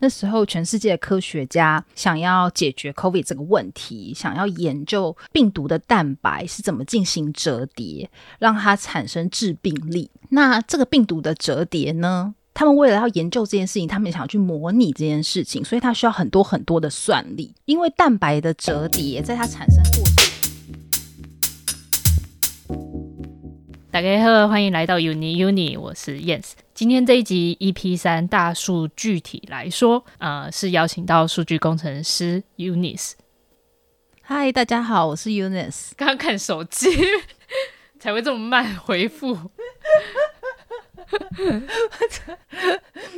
那时候全世界的科学家想要解决 COVID 这个问题，想要研究病毒的蛋白是怎么进行折叠，让它产生致病力。那这个病毒的折叠呢，他们为了要研究这件事情，他们想要去模拟这件事情，所以它需要很多很多的算力，因为蛋白的折叠在它产生过程。大家好，欢迎来到 UNI， 我是 Eunice。今天这一集 EP3 大数据体来说，是邀请到数据工程师 Eunice。嗨，大家好，我是 Eunice。刚刚看手机才会这么慢回复。你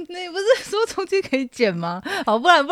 不是说中间可以剪吗？好，不然。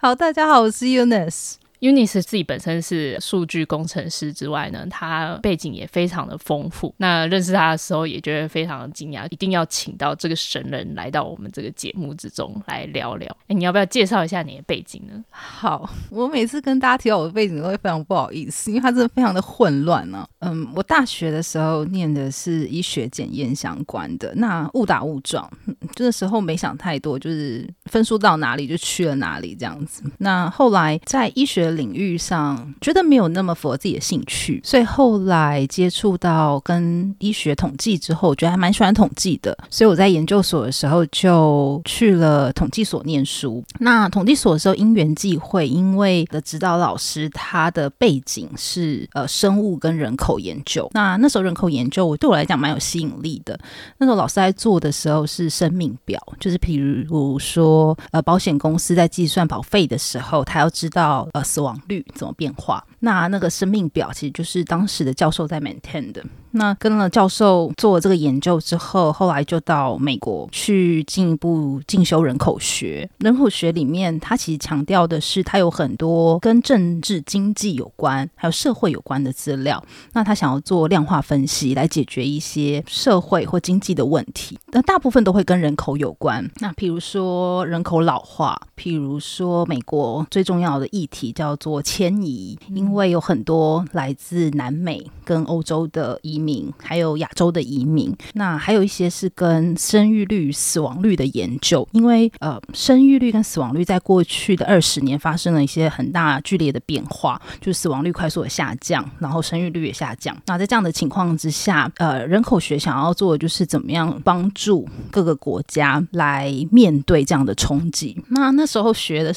好，大家好，我是 Eunice。Eunice 自己本身是数据工程师之外呢，他背景也非常的丰富。那认识他的时候也觉得非常的惊讶，一定要请到这个神人来到我们这个节目之中来聊聊。你要不要介绍一下你的背景呢？好，我每次跟大家提到我的背景都会非常不好意思，因为它真的非常的混乱啊。我大学的时候念的是医学检验相关的，那误打误撞，这时候没想太多，就是分数到哪里就去了哪里这样子。那后来在医学领域上觉得没有那么符合自己的兴趣，所以后来接触到跟医学统计之后，我觉得还蛮喜欢统计的，所以我在研究所的时候就去了统计所念书。那统计所的时候因缘际会，因为的指导老师他的背景是生物跟人口研究，那时候人口研究对我来讲蛮有吸引力的。那时候老师在做的时候是生命表，就是比如说保险公司在计算保费的时候，他要知道死亡率怎么变化，那个生命表其实就是当时的教授在 maintain 的。那跟了教授做了这个研究之后，后来就到美国去进一步进修人口学。人口学里面它其实强调的是它有很多跟政治经济有关还有社会有关的资料，那他想要做量化分析来解决一些社会或经济的问题，那大部分都会跟人口有关。那譬如说人口老化，譬如说美国最重要的议题叫做迁移，因为有很多来自南美跟欧洲的移民还有亚洲的移民。那还有一些是跟生育率死亡率的研究，因为生育率跟死亡率在过去的20年发生了一些很大剧烈的变化，就是死亡率快速的下降，然后生育率也下降。那在这样的情况之下，人口学想要做的就是怎么样帮助各个国家来面对这样的冲击。那时候学的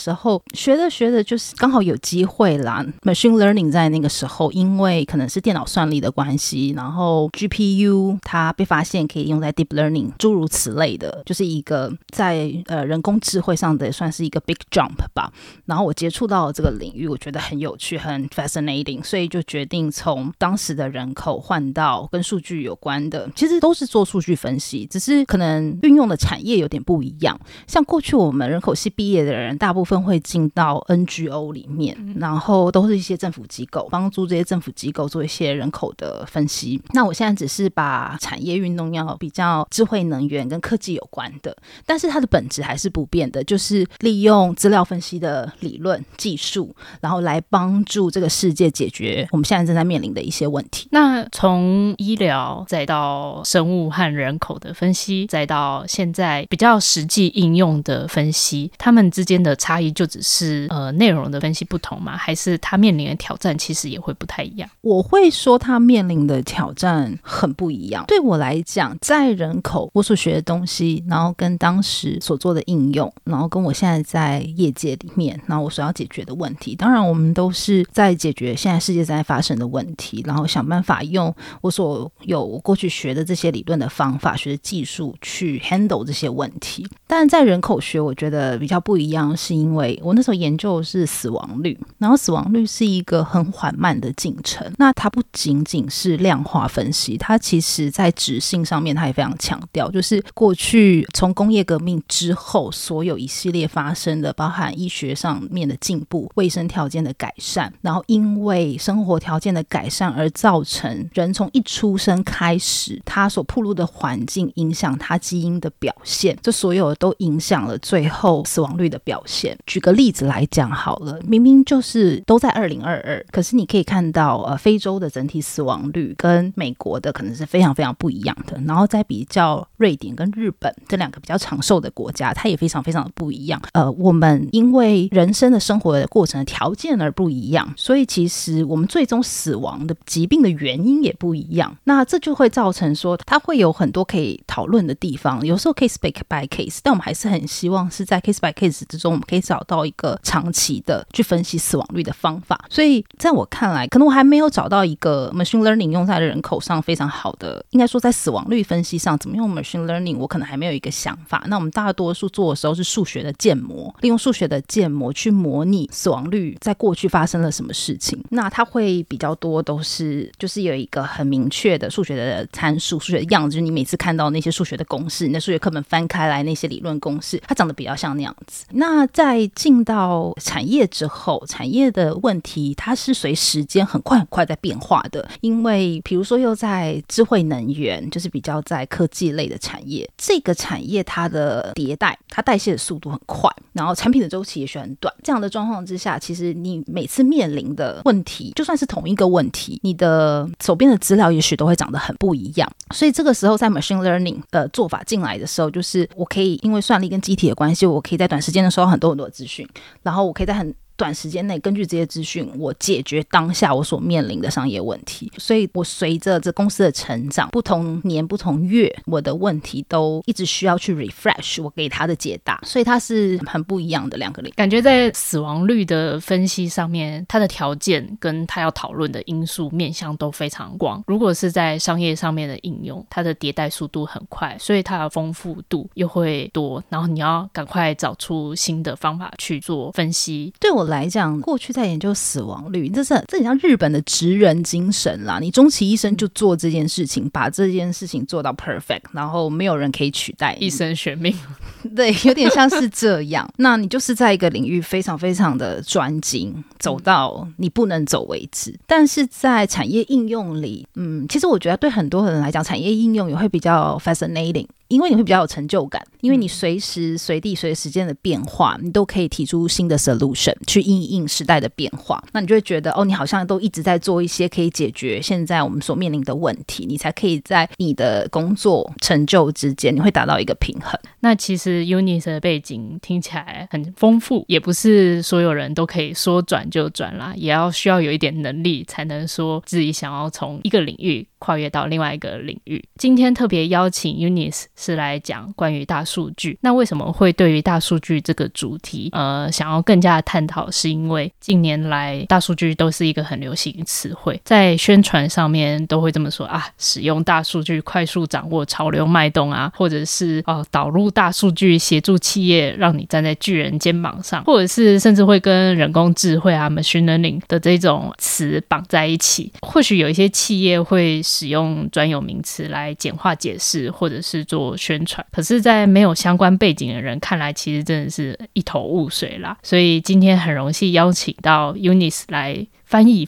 就是刚好有机会啦， machine learning 在那个时候因为可能是电脑算力的关系，然后 GPU 它被发现可以用在 deep learning 诸如此类的，就是一个在人工智慧上的算是一个 big jump 吧。然后我接触到这个领域，我觉得很有趣很 fascinating， 所以就决定从当时的人口换到跟数据有关的，其实都是做数据分析，只是可能运用的产业有点不一样。像过去我们人口系毕业的人大部分会进到 NGO 里面，然后都是一些政府机构，帮助这些政府机构做一些人口的分析。那我现在只是把产业运动要比较智慧能源跟科技有关的，但是它的本质还是不变的，就是利用资料分析的理论技术，然后来帮助这个世界解决我们现在正在面临的一些问题。那从医疗再到生物和人口的分析，再到现在比较实际应用的分析，他们之间的差异就只是内容的分析不同吗？还是他面临的挑战其实也会不太一样？我会说他面临的挑战很不一样。对我来讲，在人口我所学的东西，然后跟当时所做的应用，然后跟我现在在业界里面，然后我所要解决的问题，当然我们都是在解决现在世界在发生的问题，然后想办法用我所有我过去学的这些理论的方法学的技术去 handle 这些问题。但在人口学我觉得比较不一样，是因为我那时候研究的是死亡率，然后死亡率是一个很缓慢的进程，那它不仅仅是量化分析，它其实在质性上面它也非常强调，就是过去从工业革命之后所有一系列发生的包含医学上面的进步、卫生条件的改善，然后因为生活条件的改善而造成人从一出生开始他所暴露的环境影响他基因的表现，这所有都影响了最后死亡率的表现。举个例子来讲好了，明明就是都在2022，可是你可以看到非洲的整体死亡率跟跟美国的可能是非常非常不一样的，然后再比较瑞典跟日本这两个比较长寿的国家，它也非常非常的不一样。我们因为人生的生活的过程的条件而不一样，所以其实我们最终死亡的疾病的原因也不一样，那这就会造成说它会有很多可以讨论的地方，有时候 case by case， 但我们还是很希望是在 case by case 之中我们可以找到一个长期的去分析死亡率的方法。所以在我看来，可能我还没有找到一个 machine learning 用在人口上非常好的，应该说在死亡率分析上怎么用 machine learning 我可能还没有一个想法。那我们大多数做的时候是数学的建模，利用数学的建模去模拟死亡率在过去发生了什么事情，那它会比较多都是就是有一个很明确的数学的参数，数学的样子，就是你每次看到那些数学的公式，你的数学课本翻开来那些理论公式，它长得比较像那样子。那在进到产业之后，产业的问题它是随时间很快很快在变化的，因为比如说又在智慧能源，就是比较在科技类的产业，这个产业它的迭代它代谢的速度很快，然后产品的周期也许很短，这样的状况之下，其实你每次面临的问题就算是同一个问题，你的手边的资料也许都会长得很不一样。所以这个时候在 machine learning 的做法进来的时候，就是我可以因为算力跟机体的关系，我可以在短时间的收到很多很多的资讯，然后我可以在很短时间内根据这些资讯我解决当下我所面临的商业问题。所以我随着这公司的成长，不同年不同月我的问题都一直需要去 refresh 我给他的解答，所以它是很不一样的两个领域。感觉在死亡率的分析上面，它的条件跟它要讨论的因素面向都非常广。如果是在商业上面的应用，它的迭代速度很快，所以它的丰富度又会多，然后你要赶快找出新的方法去做分析。对我来讲，过去在研究死亡率，这很像日本的职人精神啦，你终其一生就做这件事情，把这件事情做到 perfect， 然后没有人可以取代，一生悬命对，有点像是这样那你就是在一个领域非常非常的专精，走到你不能走为止。但是在产业应用里，其实我觉得对很多人来讲，产业应用也会比较 fascinating，因为你会比较有成就感，因为你随时随地随时间的变化，你都可以提出新的 solution 去因应时代的变化，那你就会觉得哦，你好像都一直在做一些可以解决现在我们所面临的问题，你才可以在你的工作成就之间你会达到一个平衡。那其实 Eunice 的背景听起来很丰富，也不是所有人都可以说转就转啦，也要需要有一点能力才能说自己想要从一个领域跨越到另外一个领域。今天特别邀请 Eunice 是来讲关于大数据，那为什么会对于大数据这个主题想要更加探讨，是因为近年来大数据都是一个很流行词汇，在宣传上面都会这么说啊，使用大数据快速掌握潮流脉动啊，或者是导入大数据协助企业让你站在巨人肩膀上，或者是甚至会跟人工智慧啊 machine learning 的这种词绑在一起。或许有一些企业会使用专有名词来简化解释或者是做宣传，可是在没有相关背景的人看来，其实真的是一头雾水啦。所以今天很荣幸邀请到 Eunice 来翻译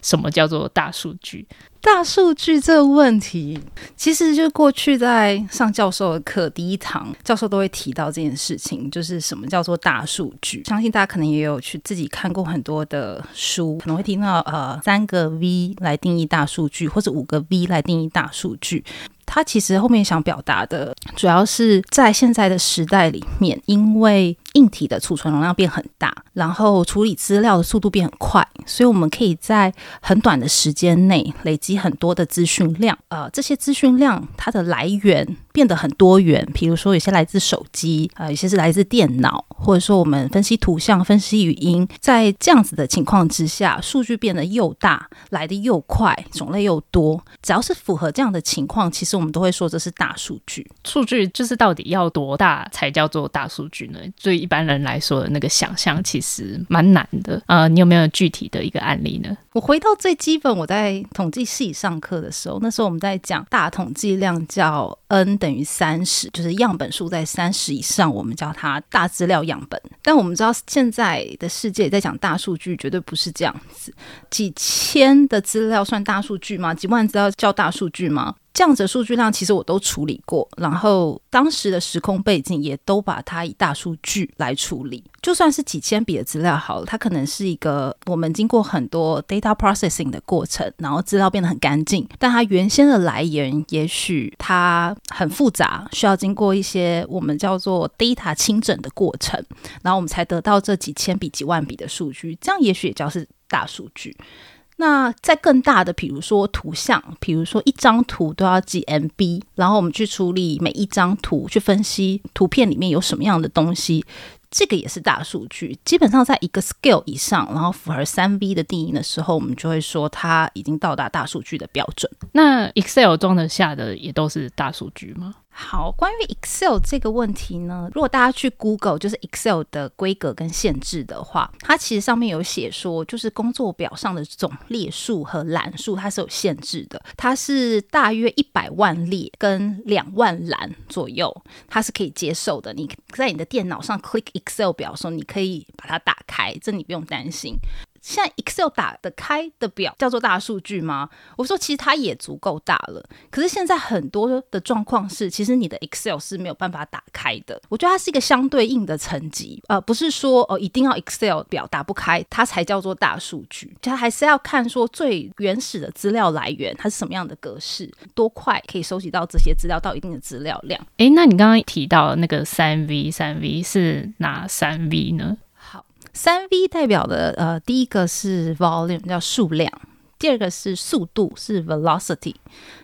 什么叫做大数据。大数据这个问题，其实就过去在上教授的课第一堂，教授都会提到这件事情，就是什么叫做大数据。相信大家可能也有去自己看过很多的书，可能会听到3个V 来定义大数据，或者5个V 来定义大数据。他其实后面想表达的主要是在现在的时代里面，因为硬体的储存容量变很大，然后处理资料的速度变很快，所以我们可以在很短的时间内累积很多的资讯量。这些资讯量它的来源变得很多元，比如说有些来自手机，有些是来自电脑，或者说我们分析图像分析语音。在这样子的情况之下，数据变得又大，来得又快，种类又多，只要是符合这样的情况，其实我们都会说这是大数据。数据就是到底要多大才叫做大数据呢？对一般人来说的那个想象其实蛮难的。你有没有具体的一个案例呢？我回到最基本，我在统计系上课的时候，那时候我们在讲大统计量叫 N 等于30，就是样本数在30以上，我们叫它大资料样本。但我们知道现在的世界在讲大数据，绝对不是这样子。几千的资料算大数据吗？几万资料叫大数据吗？这样子的数据量其实我都处理过，然后当时的时空背景也都把它以大数据来处理，就算是几千笔的资料好了，它可能是一个我们经过很多 data processing 的过程，然后资料变得很干净，但它原先的来源也许它很复杂，需要经过一些我们叫做 data 清整的过程，然后我们才得到这几千笔几万笔的数据，这样也许也叫是大数据。那在更大的比如说图像，比如说一张图都要几 MB， 然后我们去处理每一张图，去分析图片里面有什么样的东西，这个也是大数据。基本上在一个 scale 以上，然后符合 3B 的定义的时候，我们就会说它已经到达大数据的标准。那 Excel 装得下的也都是大数据吗？好，关于 Excel 这个问题呢，如果大家去 Google 就是 Excel 的规格跟限制的话，它其实上面有写说就是工作表上的总列数和栏数它是有限制的，它是大约100万列跟2万栏左右，它是可以接受的。你在你的电脑上 click Excel 表的时候，你可以把它打开，这你不用担心。现在 Excel 打得开的表叫做大数据吗？我说其实它也足够大了，可是现在很多的状况是其实你的 Excel 是没有办法打开的。我觉得它是一个相对应的层级，不是说一定要 Excel 表打不开它才叫做大数据，它还是要看说最原始的资料来源它是什么样的格式，多快可以收集到这些资料到一定的资料量。那你刚刚提到那个 3V 是哪 3V 呢？3V 代表的第一个是 volume 叫数量，第二个是速度是 velocity，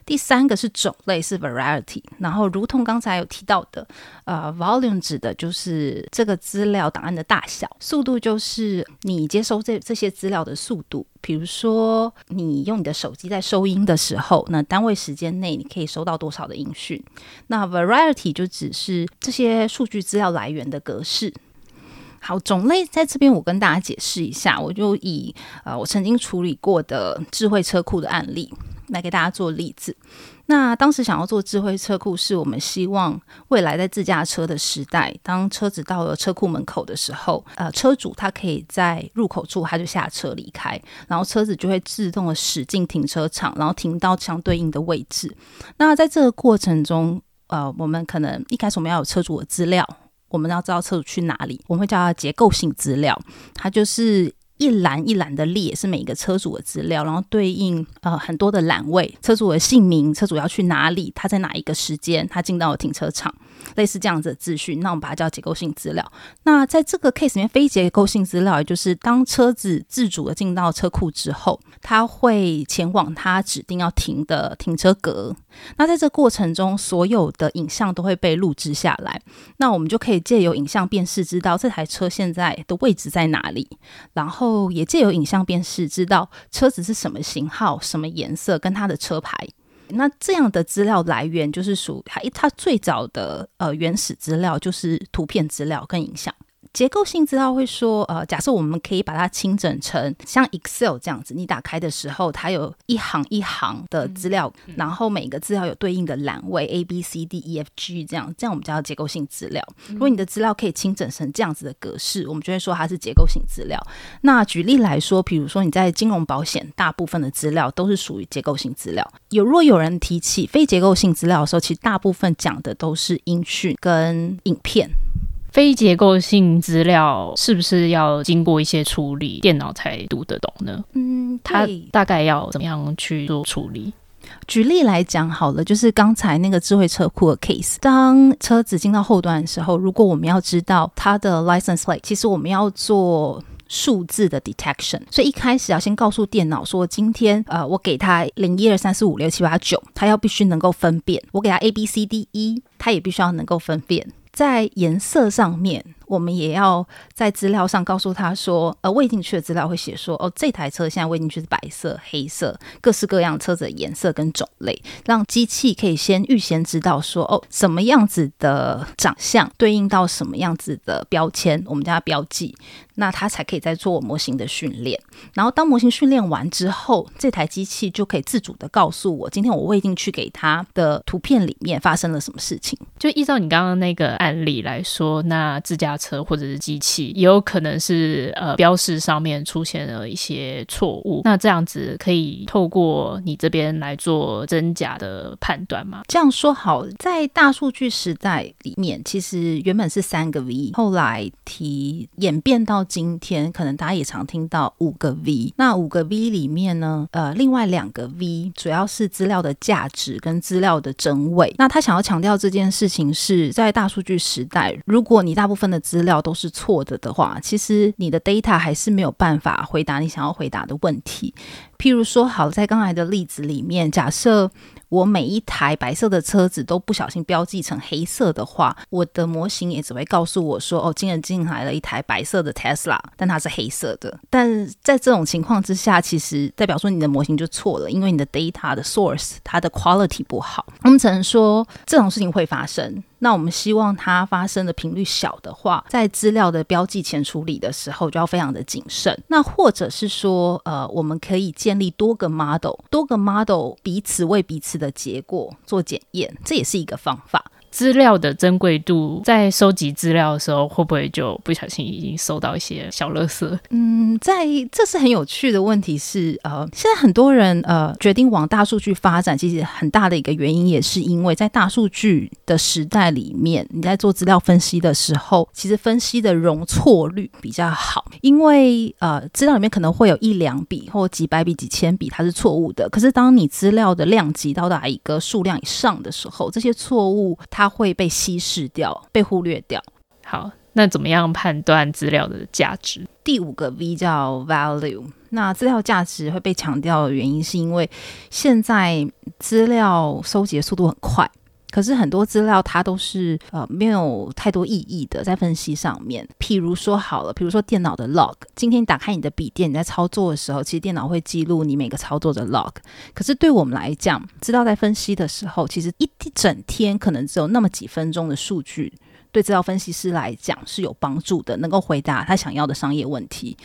第三个是种类是 variety， 然后如同刚才有提到的volume 指的就是这个资料档案的大小，速度就是你接收这些资料的速度，比如说你用你的手机在收音的时候，那单位时间内你可以收到多少的音讯。那 variety 就只是这些数据资料来源的格式。好，种类在这边我跟大家解释一下，我就以我曾经处理过的智慧车库的案例来给大家做例子。那当时想要做智慧车库，是我们希望未来在自驾车的时代，当车子到了车库门口的时候，车主他可以在入口处他就下车离开，然后车子就会自动的驶进停车场，然后停到相对应的位置。那在这个过程中我们可能一开始我们要有车主的资料，我们要知道车主去哪里，我们会叫它结构性资料，它就是一栏一栏的列是每一个车主的资料，然后对应很多的栏位，车主的姓名，车主要去哪里，他在哪一个时间他进到了停车场，类似这样子的资讯，那我们把它叫结构性资料。那在这个 case 里面，非结构性资料也就是当车子自主的进到车库之后，他会前往他指定要停的停车格，那在这过程中所有的影像都会被录制下来，那我们就可以借由影像辨识知道这台车现在的位置在哪里，然后也藉由影像辨识知道车子是什么型号，什么颜色，跟它的车牌。那这样的资料来源就是属于它最早的原始资料，就是图片资料跟影像。结构性资料会说假设我们可以把它清整成像 Excel 这样子，你打开的时候它有一行一行的资料，然后每个资料有对应的栏位 ABCDEFG 这样我们叫结构性资料。如果你的资料可以清整成这样子的格式，我们就会说它是结构性资料。那举例来说，比如说你在金融保险，大部分的资料都是属于结构性资料。若有人提起非结构性资料的时候，其实大部分讲的都是音讯跟影片。非结构性资料是不是要经过一些处理，电脑才读得懂呢？它大概要怎么样去做处理？举例来讲好了，就是刚才那个智慧车库的 case， 当车子进到后端的时候，如果我们要知道它的 license plate， 其实我们要做数字的 detection， 所以一开始要先告诉电脑说，今天我给它0123456789，它要必须能够分辨；我给它 ABCDE， 它也必须要能够分辨。在颜色上面，我们也要在资料上告诉他说喂进去的资料会写说这台车现在喂进去是白色、黑色，各式各样车子的颜色跟种类，让机器可以先预先知道说什么样子的长相对应到什么样子的标签，我们叫它标记。那它才可以再做模型的训练。然后当模型训练完之后，这台机器就可以自主的告诉我，今天我喂进去给它的图片里面发生了什么事情。就依照你刚刚那个案例来说，那自驾车或者是机器也有可能是标示上面出现了一些错误，那这样子可以透过你这边来做真假的判断吗？这样说好，在大数据时代里面，其实原本是3个 V， 后来演变到今天可能大家也常听到5个 V。 那5个 V 里面呢，另外2个 V 主要是资料的价值跟资料的真伪。那他想要强调这件事情是，在大数据时代，如果你大部分的资料都是错的话，其实你的 data 还是没有办法回答你想要回答的问题。譬如说好，在刚才的例子里面，假设我每一台白色的车子都不小心标记成黑色的话，我的模型也只会告诉我说，今天进来了一台白色的 Tesla， 但它是黑色的。但在这种情况之下，其实代表说你的模型就错了，因为你的 data 的 source 它的 quality 不好。我们只能说这种事情会发生，那我们希望它发生的频率小的话，在资料的标记前处理的时候就要非常的谨慎。那或者是说我们可以建立多个 model， 多个 model 彼此为彼此的结果做检验，这也是一个方法。资料的珍贵度，在收集资料的时候会不会就不小心已经收到一些小垃圾？在这是很有趣的问题是，现在很多人决定往大数据发展，其实很大的一个原因也是因为在大数据的时代里面，你在做资料分析的时候，其实分析的容错率比较好，因为资料里面可能会有1-2笔或几百笔几千笔它是错误的，可是当你资料的量级到达一个数量以上的时候，这些错误它会被稀释掉，被忽略掉。好，那怎么样判断资料的价值？第5个 V 叫 value。 那资料价值会被强调的原因是因为现在资料收集的速度很快，可是很多资料它都是没有太多意义的在分析上面。譬如说电脑的 log， 今天你打开你的笔电，你在操作的时候，其实电脑会记录你每个操作的 log， 可是对我们来讲，资料在分析的时候，其实一整天可能只有那么几分钟的数据对资料分析师来讲是有帮助的，能够回答他想要的商业问题。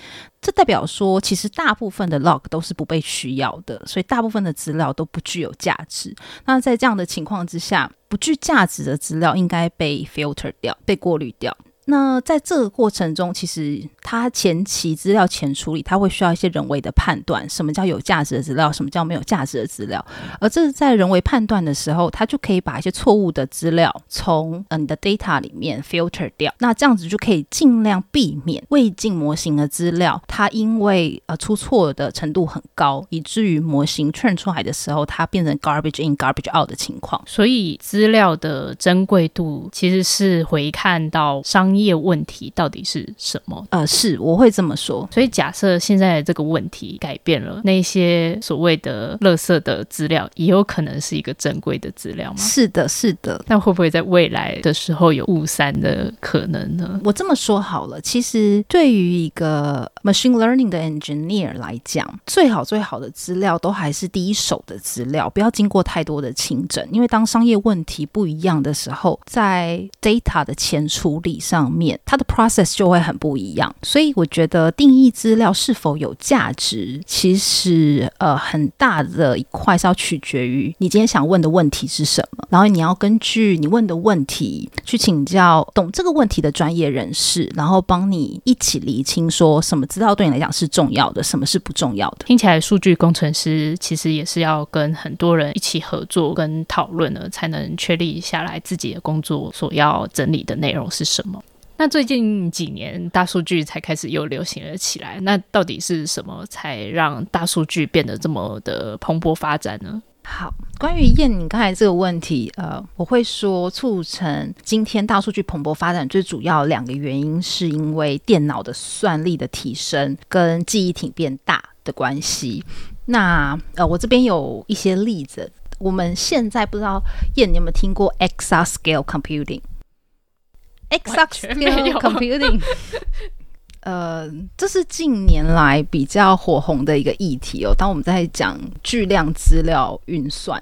这代表说其实大部分的 log 都是不被需要的，所以大部分的资料都不具有价值。那在这样的情况之下，不具价值的资料应该被 filter 掉，被过滤掉。那在这个过程中，其实它前期资料前处理，它会需要一些人为的判断，什么叫有价值的资料，什么叫没有价值的资料。而这是在人为判断的时候，它就可以把一些错误的资料从你的 data 里面 filter 掉。那这样子就可以尽量避免未进模型的资料，它因为出错的程度很高，以至于模型 train 出来的时候，它变成 garbage in garbage out 的情况。所以资料的珍贵度其实是回看到商业问题到底是什么？是，我会这么说。所以假设现在这个问题改变了，那些所谓的垃圾的资料也有可能是一个珍贵的资料吗？是的，是的。那会不会在未来的时候有误删的可能呢？我这么说好了，其实对于一个 machine learning 的 engineer 来讲，最好的资料都还是第一手的资料，不要经过太多的清整，因为当商业问题不一样的时候，在 data 的前处理上它的 process 就会很不一样。所以我觉得定义资料是否有价值，其实很大的一块是要取决于你今天想问的问题是什么，然后你要根据你问的问题去请教懂这个问题的专业人士，然后帮你一起厘清说什么资料对你来讲是重要的，什么是不重要的。听起来数据工程师其实也是要跟很多人一起合作跟讨论了，才能确立下来自己的工作所要整理的内容是什么。那最近几年大数据才开始又流行了起来，那到底是什么才让大数据变得这么的蓬勃发展呢？好，关于燕你刚才这个问题，我会说促成今天大数据蓬勃发展最主要2个原因，是因为电脑的算力的提升跟记忆体变大的关系。那我这边有一些例子，我们现在不知道燕你有没有听过 Exascale Computing？Exascale Computing 这是近年来比较火红的一个议题哦。当我们在讲巨量资料运算，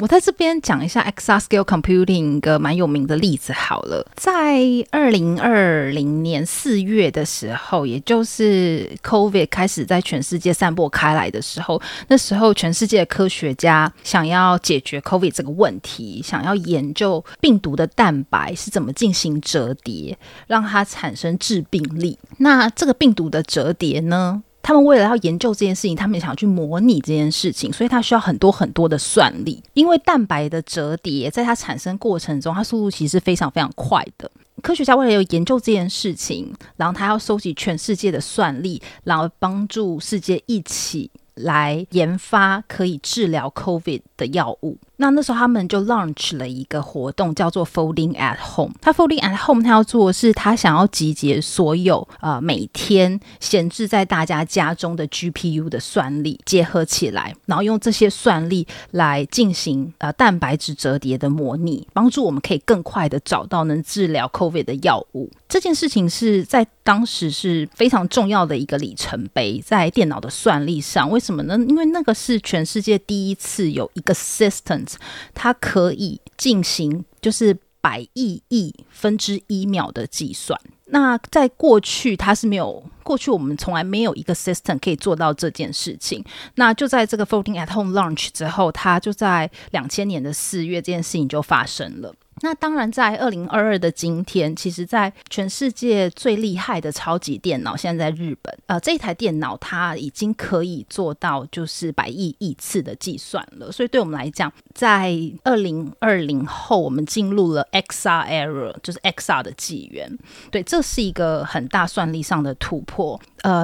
我在这边讲一下 Exascale Computing 一个蛮有名的例子好了。在2020年4月的时候，也就是 COVID 开始在全世界散播开来的时候，那时候全世界的科学家想要解决 COVID 这个问题，想要研究病毒的蛋白是怎么进行折叠，让它产生致病力。那这个病毒的折叠呢，他们为了要研究这件事情，他们想要去模拟这件事情，所以它需要很多很多的算力。因为蛋白的折叠在它产生过程中，它速度其实是非常非常快的。科学家为了研究这件事情，然后他要收集全世界的算力，然后帮助世界一起来研发可以治疗 COVID 的药物。那时候他们就 launch 了一个活动，叫做 Folding at Home。 他 Folding at Home 他要做的是，他想要集结所有每天闲置在大家家中的 GPU 的算力结合起来，然后用这些算力来进行蛋白质折叠的模拟，帮助我们可以更快的找到能治疗 COVID 的药物。这件事情是在当时是非常重要的一个里程碑，在电脑的算力上。为什么呢？因为那个是全世界第一次有一个 system它可以进行就是100亿亿分之1秒的计算。那在过去它是没有，过去我们从来没有一个 system 可以做到这件事情。那就在这个 Folding at Home launch 之后，它就在2000年的4月这件事情就发生了。那当然在2022的今天，其实在全世界最厉害的超级电脑现在在日本，这一台电脑它已经可以做到就是100亿亿次的计算了。所以对我们来讲，在2020后我们进入了 XR era， 就是 XR 的纪元。对，这是一个很大算力上的突破。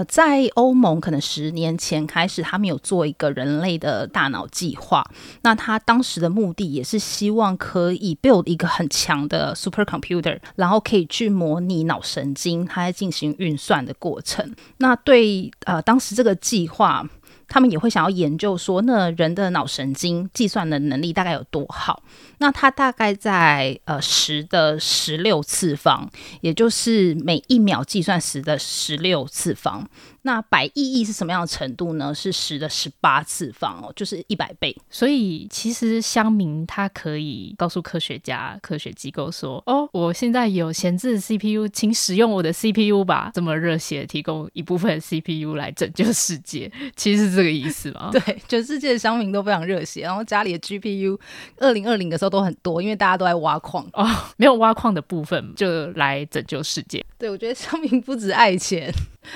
在欧盟可能10年前开始，他们有做一个人类的大脑计划。那他当时的目的也是希望可以 build 一个很强的 supercomputer， 然后可以去模拟脑神经它在进行运算的过程。那对当时这个计划，他们也会想要研究说，那人的脑神经计算的能力大概有多好。那它大概在10^16，也就是每一秒计算10^16。那100亿亿是什么样的程度呢？是10^18，哦，就是100倍。所以其实乡民他可以告诉科学家、科学机构说，哦，我现在有闲置的 CPU， 请使用我的 CPU 吧。这么热血提供一部分 CPU 来拯救世界，其实是这个意思吗？对，全世界的乡民都非常热血，然后家里的 GPU 2020的时候都很多，因为大家都在挖矿。哦，没有挖矿的部分就来拯救世界。对，我觉得乡民不止爱钱，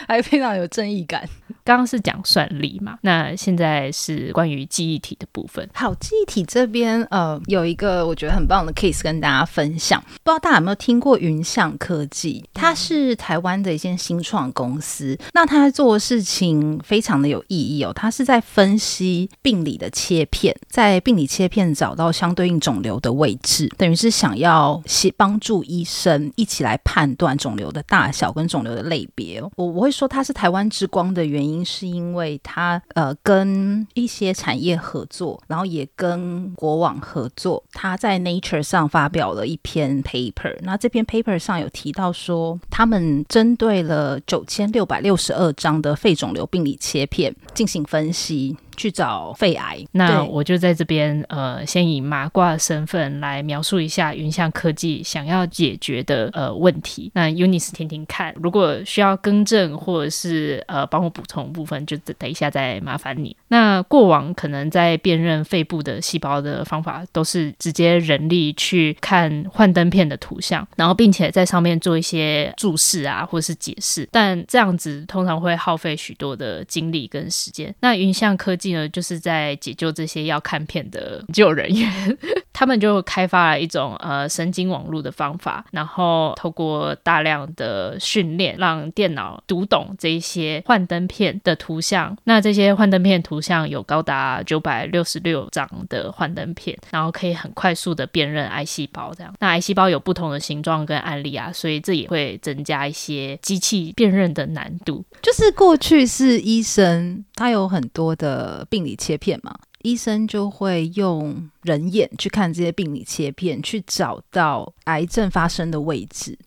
还非常有正义感。刚刚是讲算力嘛，那现在是关于记忆体的部分。好，记忆体这边有一个我觉得很棒的 case 跟大家分享。不知道大家有没有听过云象科技？它是台湾的一间新创公司。那它做的事情非常的有意义哦，它是在分析病理的切片，在病理切片找到相对应肿瘤的位置，等于是想要帮助医生一起来判断肿瘤的大小跟肿瘤的类别哦。我会说它是台湾之光的原因，是因为它跟一些产业合作，然后也跟国网合作。它在 Nature 上发表了一篇 paper， 那这篇 paper 上有提到说，他们针对了9662张的肺肿瘤病理切片进行分析，去找肺癌。那我就在这边先以麻瓜的身份来描述一下云象科技想要解决的问题。那 Eunice 听听看，如果需要更正或者是帮我补充的部分，就等一下再麻烦你。那过往可能在辨认肺部的细胞的方法都是直接人力去看幻灯片的图像，然后并且在上面做一些注释啊或是解释，但这样子通常会耗费许多的精力跟时间。那云象科技就是在解救这些要看片的救人员他们就开发了一种神经网络的方法，然后透过大量的训练让电脑读懂这些幻灯片的图像。那这些幻灯片图像有高达966张的幻灯片，然后可以很快速的辨认癌细胞这样。那癌细胞有不同的形状跟案例啊，所以这也会增加一些机器辨认的难度。就是过去是医生他有很多的病理切片嘛，医生就会用人眼去看这些病理切片，去找到癌症发生的位置。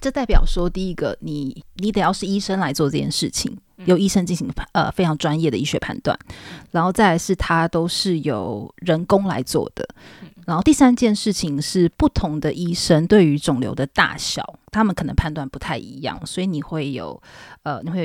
这代表说，第一个你得要是医生来做这件事情，由医生进行非常专业的医学判断，然后再来是它都是由人工来做的，然后第三件事情是不同的医生对于肿瘤的大小他们可能判断不太一样，所以你会有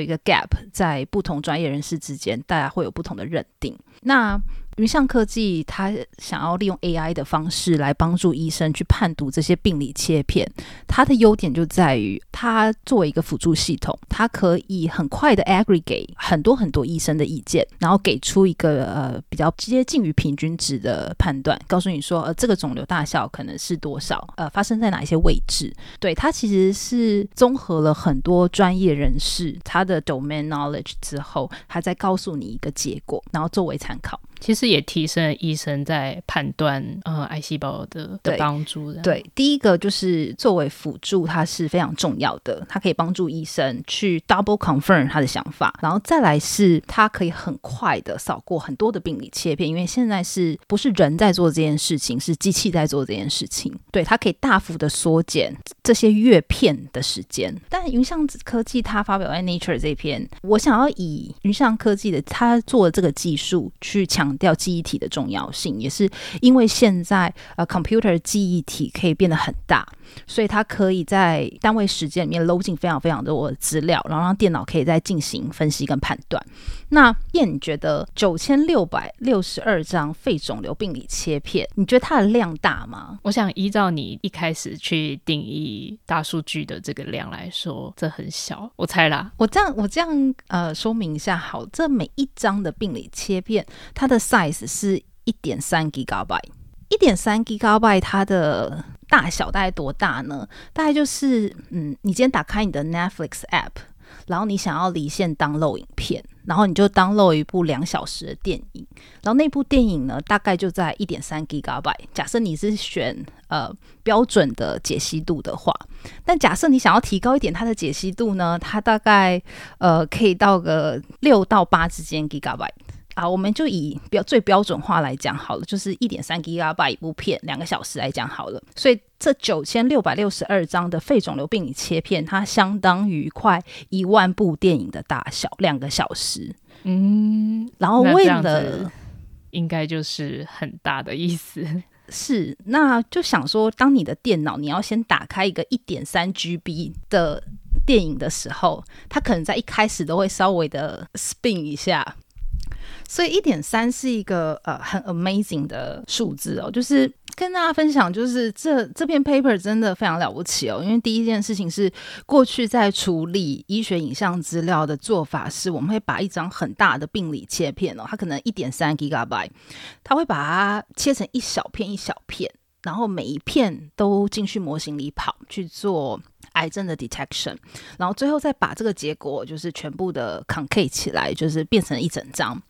一个 gap 在不同专业人士之间，大家会有不同的认定。那云象科技它想要利用 AI 的方式来帮助医生去判读这些病理切片，它的优点就在于它作为一个辅助系统，它可以很快的 aggregate 很多很多医生的意见，然后给出一个比较接近于平均值的判断，告诉你说这个肿瘤大小可能是多少，发生在哪一些位置。对，它其实是综合了很多专业人士他的 domain knowledge 之后，他再告诉你一个结果，然后作为参考。其实也提升了医生在判断癌细胞的帮助。 对，第一个就是作为辅助它是非常重要的，它可以帮助医生去 double confirm 他的想法，然后再来是它可以很快的扫过很多的病理切片，因为现在是不是人在做这件事情，是机器在做这件事情。对，它可以大幅的缩减这些阅片的时间。但云象科技它发表在 Nature 这篇，我想要以云象科技的它做的这个技术去强调记忆体的重要性，也是因为现在computer 记忆体可以变得很大，所以它可以在单位时间里面 load 进非常非常多的资料，然后让电脑可以再进行分析跟判断。那燕，你觉得9662张肺肿瘤病理切片，你觉得它的量大吗？我想依照你一开始去定义大数据的这个量来说，这很小，我猜啦。我这样说明一下好，这每一张的病理切片它的 size 是 1.3GB， 1.3GB 它的大小大概多大呢？大概就是你今天打开你的 Netflix app， 然后你想要离线 download 影片，然后你就 download 一部2小时的电影，然后那部电影呢大概就在 1.3GB， 假设你是选标准的解析度的话。但假设你想要提高一点它的解析度呢，它大概可以到个6到8之间 GB。啊，我们就以最标准化来讲好了，就是 1.3GB 一部片2个小时来讲好了。所以这9662张的肺肿瘤病理切片，它相当于快10000部电影的大小，2个小时。然后为了应该就是很大的意思。是，那就想说当你的电脑你要先打开一个 1.3GB 的电影的时候，它可能在一开始都会稍微的 spin 一下。所以 1.3 是一个很 amazing 的数字哦，就是跟大家分享，就是这篇 paper 真的非常了不起哦。因为第一件事情是，过去在处理医学影像资料的做法是，我们会把一张很大的病理切片哦，它可能 1.3GB， 它会把它切成一小片一小片，然后每一片都进去模型里跑去做癌症的 detection， 然后最后再把这个结果就是全部的 concave 起来，就是变成一整张。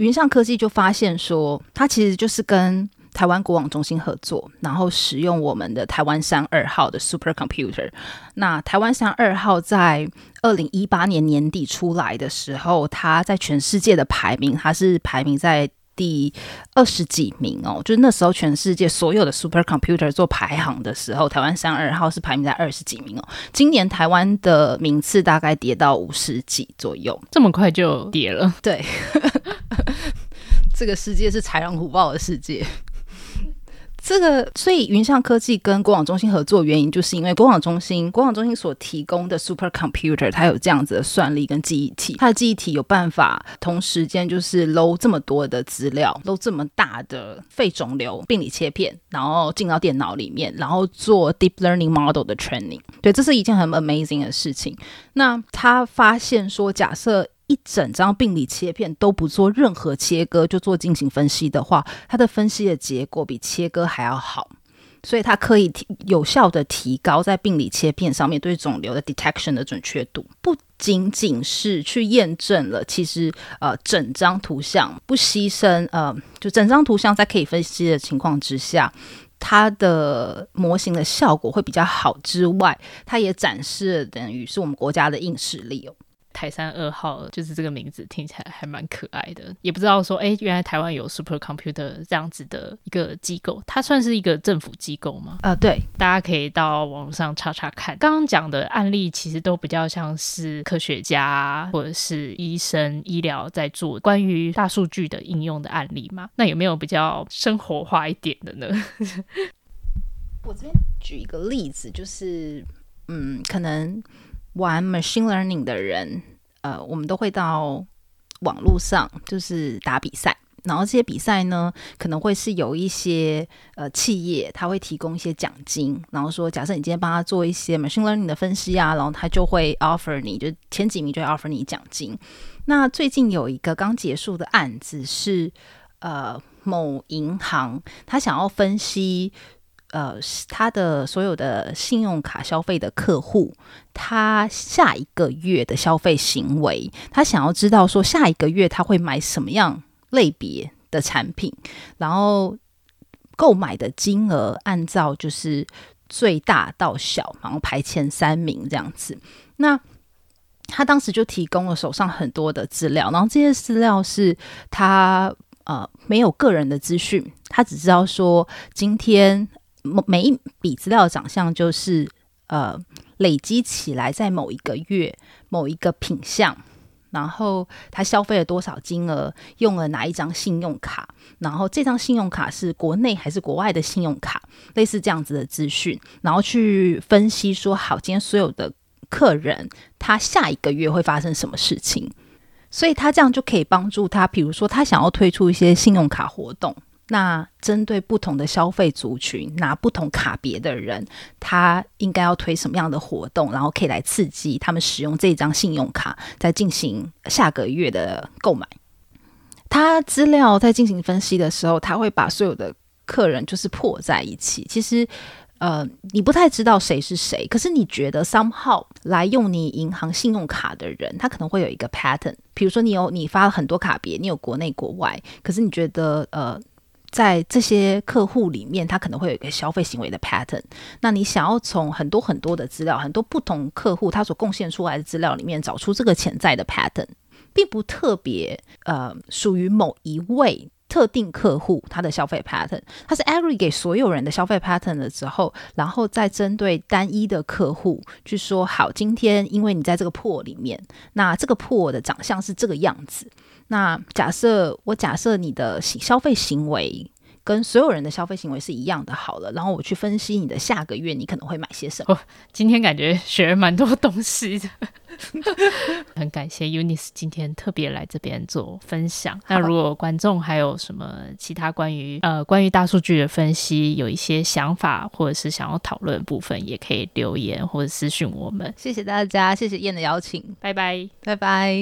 云象科技就发现说，它其实就是跟台湾国网中心合作，然后使用我们的台湾山2号的 supercomputer。 那台湾山2号在2018年年底出来的时候，它在全世界的排名，它是排名在第20几名哦，就是那时候全世界所有的 supercomputer 做排行的时候，台湾322是排名在20几名哦。今年台湾的名次大概跌到50几左右，这么快就跌了。对，这个世界是豺狼虎豹的世界。所以云象科技跟国网中心合作原因，就是因为国网中心所提供的 supercomputer， 它有这样子的算力跟记忆体，它的记忆体有办法同时间就是 load 这么多的资料， load 这么大的肺肿瘤病理切片，然后进到电脑里面，然后做 deep learning model 的 training。 对，这是一件很 amazing 的事情。那他发现说，假设一整张病理切片都不做任何切割就做进行分析的话，它的分析的结果比切割还要好，所以它可以有效的提高在病理切片上面对肿瘤的 detection 的准确度。不仅仅是去验证了其实整张图像不牺牲就整张图像在可以分析的情况之下，它的模型的效果会比较好之外，它也展示了等于是我们国家的硬实力哦。台山2号，就是这个名字听起来还蛮可爱的，也不知道说原来台湾有 supercomputer 这样子的一个机构，它算是一个政府机构吗？对，大家可以到网络上查查看。刚刚讲的案例其实都比较像是科学家或者是医生医疗在做关于大数据的应用的案例嘛，那有没有比较生活化一点的呢？我这边举一个例子，就是可能玩 machine learning 的人，我们都会到网络上就是打比赛，然后这些比赛呢可能会是有一些企业他会提供一些奖金，然后说假设你今天帮他做一些 machine learning 的分析啊，然后他就会 offer 你，就前几名就会 offer 你奖金。那最近有一个刚结束的案子是某银行，他想要分析他的所有的信用卡消费的客户，他下一个月的消费行为，他想要知道说下一个月他会买什么样类别的产品，然后购买的金额按照就是最大到小，然后排前3名这样子。那他当时就提供了手上很多的资料，然后这些资料是他没有个人的资讯，他只知道说今天每一笔资料的长相就是累积起来在某一个月某一个品项，然后他消费了多少金额，用了哪一张信用卡，然后这张信用卡是国内还是国外的信用卡，类似这样子的资讯，然后去分析说好今天所有的客人他下一个月会发生什么事情。所以他这样就可以帮助他，比如说他想要推出一些信用卡活动，那针对不同的消费族群拿不同卡别的人，他应该要推什么样的活动，然后可以来刺激他们使用这张信用卡再进行下个月的购买。他资料在进行分析的时候，他会把所有的客人就是破在一起，其实你不太知道谁是谁，可是你觉得 somehow 来用你银行信用卡的人，他可能会有一个 pattern， 比如说你发了很多卡别，你有国内国外，可是你觉得在这些客户里面他可能会有一个消费行为的 pattern， 那你想要从很多很多的资料，很多不同客户他所贡献出来的资料里面找出这个潜在的 pattern， 并不特别属于某一位特定客户他的消费 pattern， 他是 aggregate 所有人的消费 pattern 了之后，然后再针对单一的客户去说好今天因为你在这个 pool 里面，那这个 pool 的长相是这个样子，那假设你的消费行为跟所有人的消费行为是一样的好了，然后我去分析你的下个月你可能会买些什么。今天感觉学了蛮多东西的很感谢 Eunice 今天特别来这边做分享。那如果观众还有什么其他关于大数据的分析有一些想法或者是想要讨论的部分，也可以留言或者私讯我们。谢谢大家，谢谢燕的邀请，拜拜拜拜。